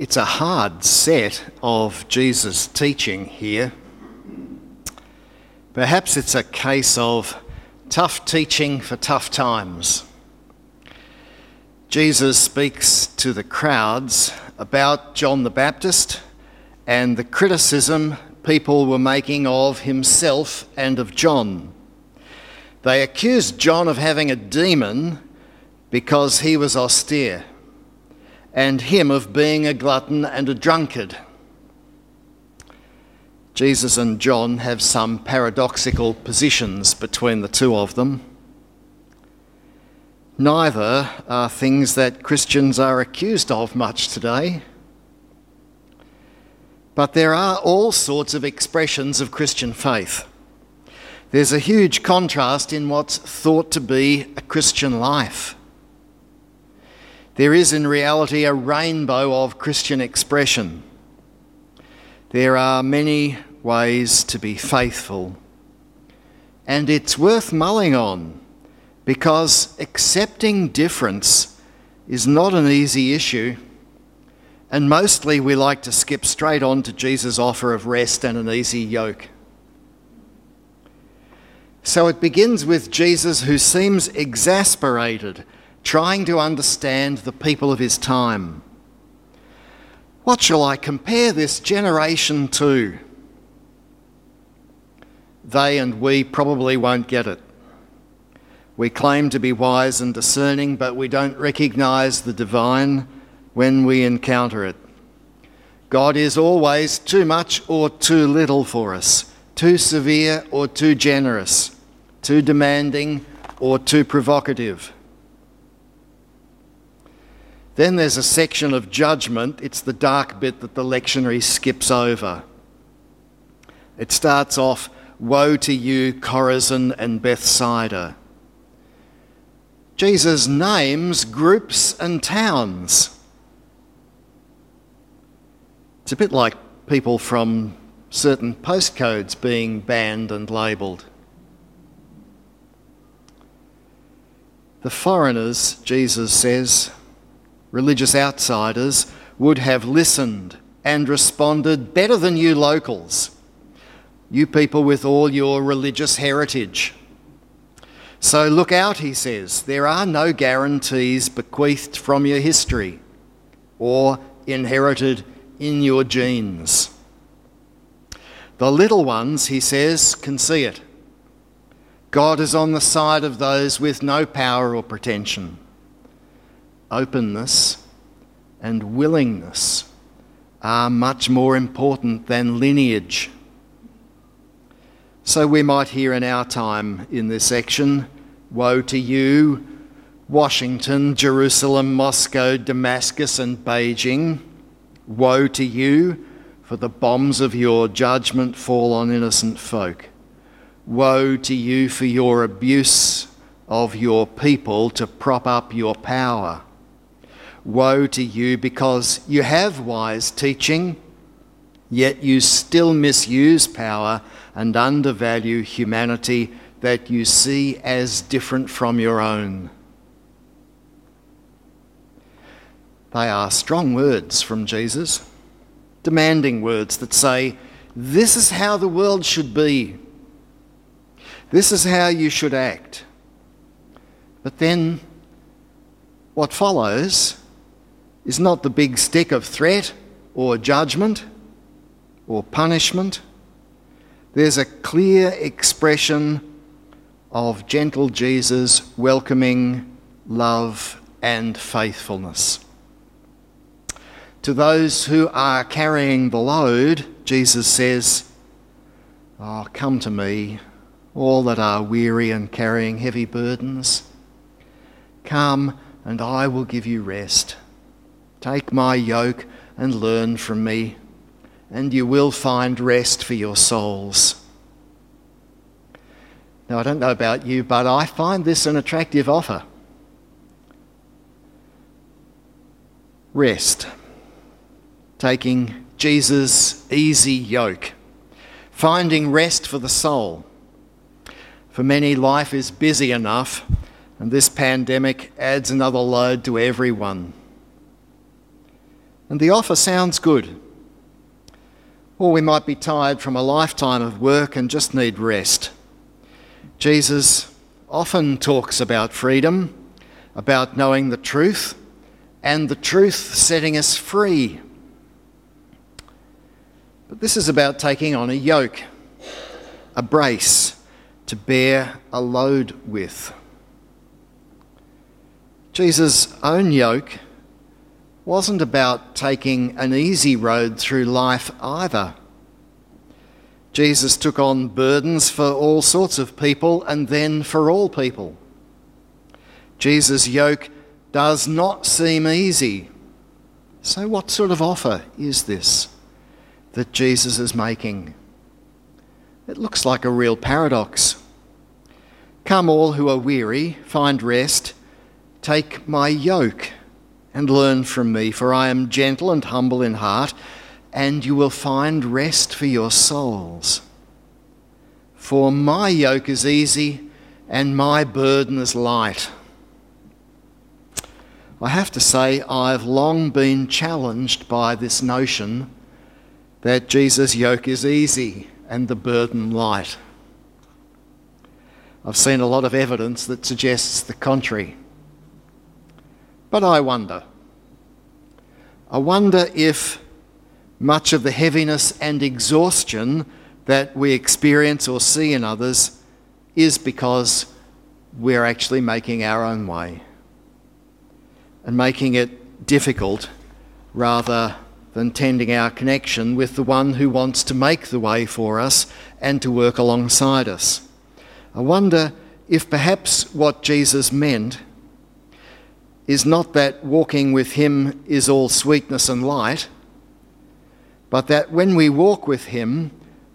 It's a hard set of Jesus' teaching here. Perhaps it's a case of tough teaching for tough times. Jesus speaks to the crowds about John the Baptist and the criticism people were making of himself and of John. They accused John of having a demon because he was austere, and him of being a glutton and a drunkard. Jesus and John have some paradoxical positions between the two of them. Neither are things that Christians are accused of much today. But there are all sorts of expressions of Christian faith. There's a huge contrast in what's thought to be a Christian life. There is in reality a rainbow of Christian expression. There are many ways to be faithful. And it's worth mulling on, because accepting difference is not an easy issue. And mostly we like to skip straight on to Jesus' offer of rest and an easy yoke. So it begins with Jesus, who seems exasperated, trying to understand the people of his time. What shall I compare this generation to? They and we probably won't get it. We claim to be wise and discerning, but we don't recognise the divine when we encounter it. God is always too much or too little for us, too severe or too generous, too demanding or too provocative. Then there's a section of judgment. It's the dark bit that the lectionary skips over. It starts off, "Woe to you, Chorazin and Bethsaida." Jesus names groups and towns. It's a bit like people from certain postcodes being banned and labelled. The foreigners, Jesus says, religious outsiders, would have listened and responded better than you locals, you people with all your religious heritage. So look out, he says, there are no guarantees bequeathed from your history or inherited in your genes. The little ones, he says, can see it. God is on the side of those with no power or pretension. Openness and willingness are much more important than lineage. So we might hear in our time in this section, "Woe to you, Washington, Jerusalem, Moscow, Damascus and Beijing. Woe to you, for the bombs of your judgment fall on innocent folk. Woe to you for your abuse of your people to prop up your power. Woe to you because you have wise teaching, yet you still misuse power and undervalue humanity that you see as different from your own." They are strong words from Jesus, demanding words that say, this is how the world should be. This is how you should act. But then what follows is not the big stick of threat or judgment or punishment. There's a clear expression of gentle Jesus welcoming love and faithfulness. To those who are carrying the load, Jesus says, "Oh, come to me, all that are weary and carrying heavy burdens. Come, and I will give you rest. Take my yoke and learn from me, and you will find rest for your souls." Now, I don't know about you, but I find this an attractive offer. Rest. Taking Jesus' easy yoke. Finding rest for the soul. For many, life is busy enough, and this pandemic adds another load to everyone. And the offer sounds good. Or we might be tired from a lifetime of work and just need rest. Jesus often talks about freedom, about knowing the truth, and the truth setting us free. But this is about taking on a yoke, a brace, to bear a load with. Jesus' own yoke wasn't about taking an easy road through life either. Jesus took on burdens for all sorts of people and then for all people. Jesus' yoke does not seem easy. So what sort of offer is this that Jesus is making? It looks like a real paradox. Come all who are weary, find rest. Take my yoke and learn from me, for I am gentle and humble in heart, and you will find rest for your souls. For my yoke is easy and my burden is light. I have to say, I've long been challenged by this notion that Jesus' yoke is easy and the burden light. I've seen a lot of evidence that suggests the contrary. But I wonder if much of the heaviness and exhaustion that we experience or see in others is because we're actually making our own way and making it difficult rather than tending our connection with the one who wants to make the way for us and to work alongside us. I wonder if perhaps what Jesus meant is not that walking with him is all sweetness and light, but that when we walk with him,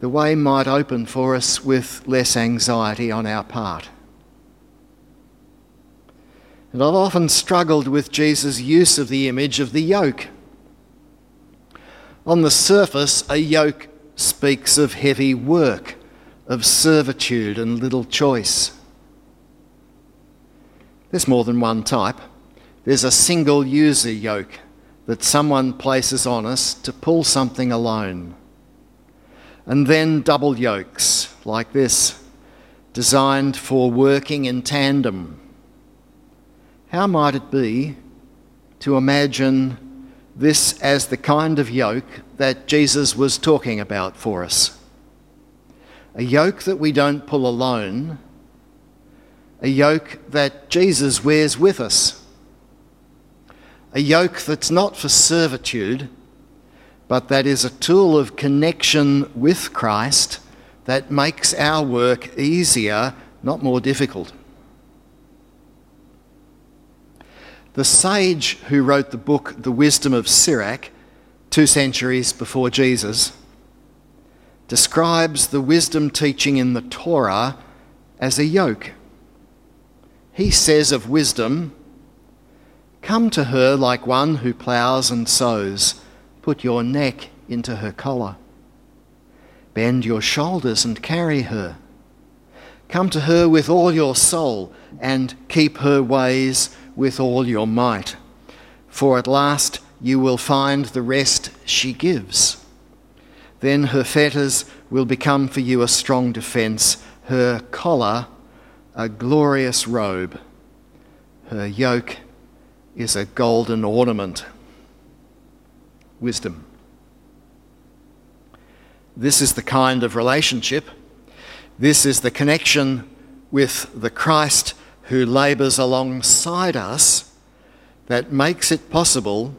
the way might open for us with less anxiety on our part. And I've often struggled with Jesus' use of the image of the yoke. On the surface, a yoke speaks of heavy work, of servitude and little choice. There's more than one type. There's a single user yoke that someone places on us to pull something alone. And then double yokes like this, designed for working in tandem. How might it be to imagine this as the kind of yoke that Jesus was talking about for us? A yoke that we don't pull alone, a yoke that Jesus wears with us. A yoke that's not for servitude, but that is a tool of connection with Christ that makes our work easier, not more difficult. The sage who wrote the book, The Wisdom of Sirach, 2 centuries before Jesus, describes the wisdom teaching in the Torah as a yoke. He says of wisdom, "Come to her like one who ploughs and sows. Put your neck into her collar. Bend your shoulders and carry her. Come to her with all your soul and keep her ways with all your might. For at last you will find the rest she gives. Then her fetters will become for you a strong defense, her collar a glorious robe, her yoke is a golden ornament." Wisdom. This is the kind of relationship. This is the connection with the Christ who labours alongside us that makes it possible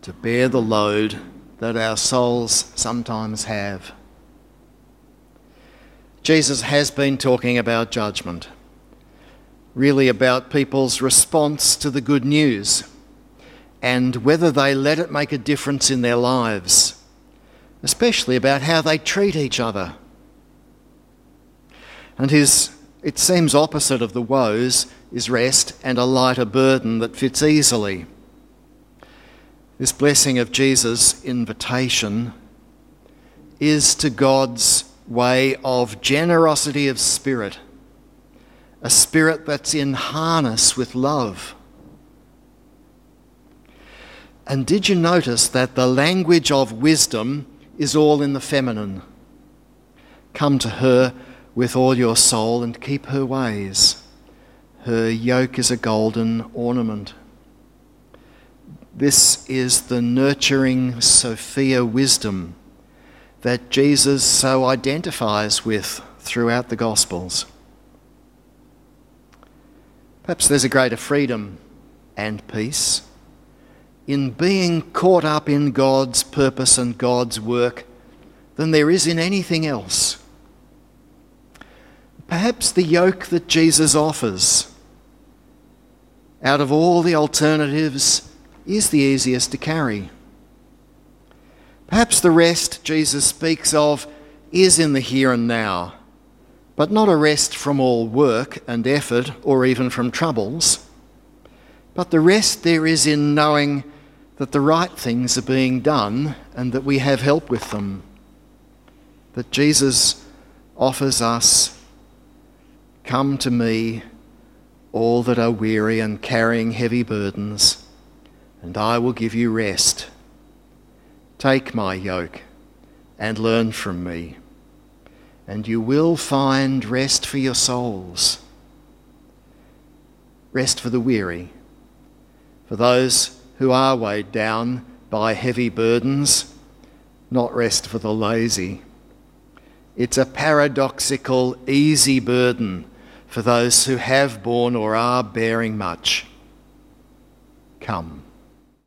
to bear the load that our souls sometimes have. Jesus has been talking about judgment. Really about people's response to the good news and whether they let it make a difference in their lives, especially about how they treat each other. And it seems opposite of the woes is rest and a lighter burden that fits easily. This blessing of Jesus' invitation is to God's way of generosity of spirit, a spirit that's in harness with love. And did you notice that the language of wisdom is all in the feminine? Come to her with all your soul and keep her ways. Her yoke is a golden ornament. This is the nurturing Sophia wisdom that Jesus so identifies with throughout the Gospels. Perhaps there's a greater freedom and peace in being caught up in God's purpose and God's work than there is in anything else. Perhaps the yoke that Jesus offers, out of all the alternatives, is the easiest to carry. Perhaps the rest Jesus speaks of is in the here and now, but not a rest from all work and effort or even from troubles. But the rest there is in knowing that the right things are being done and that we have help with them. That Jesus offers us, "Come to me, all that are weary and carrying heavy burdens, and I will give you rest. Take my yoke and learn from me, and you will find rest for your souls." Rest for the weary, for those who are weighed down by heavy burdens, not rest for the lazy. It's a paradoxical, easy burden for those who have borne or are bearing much. Come.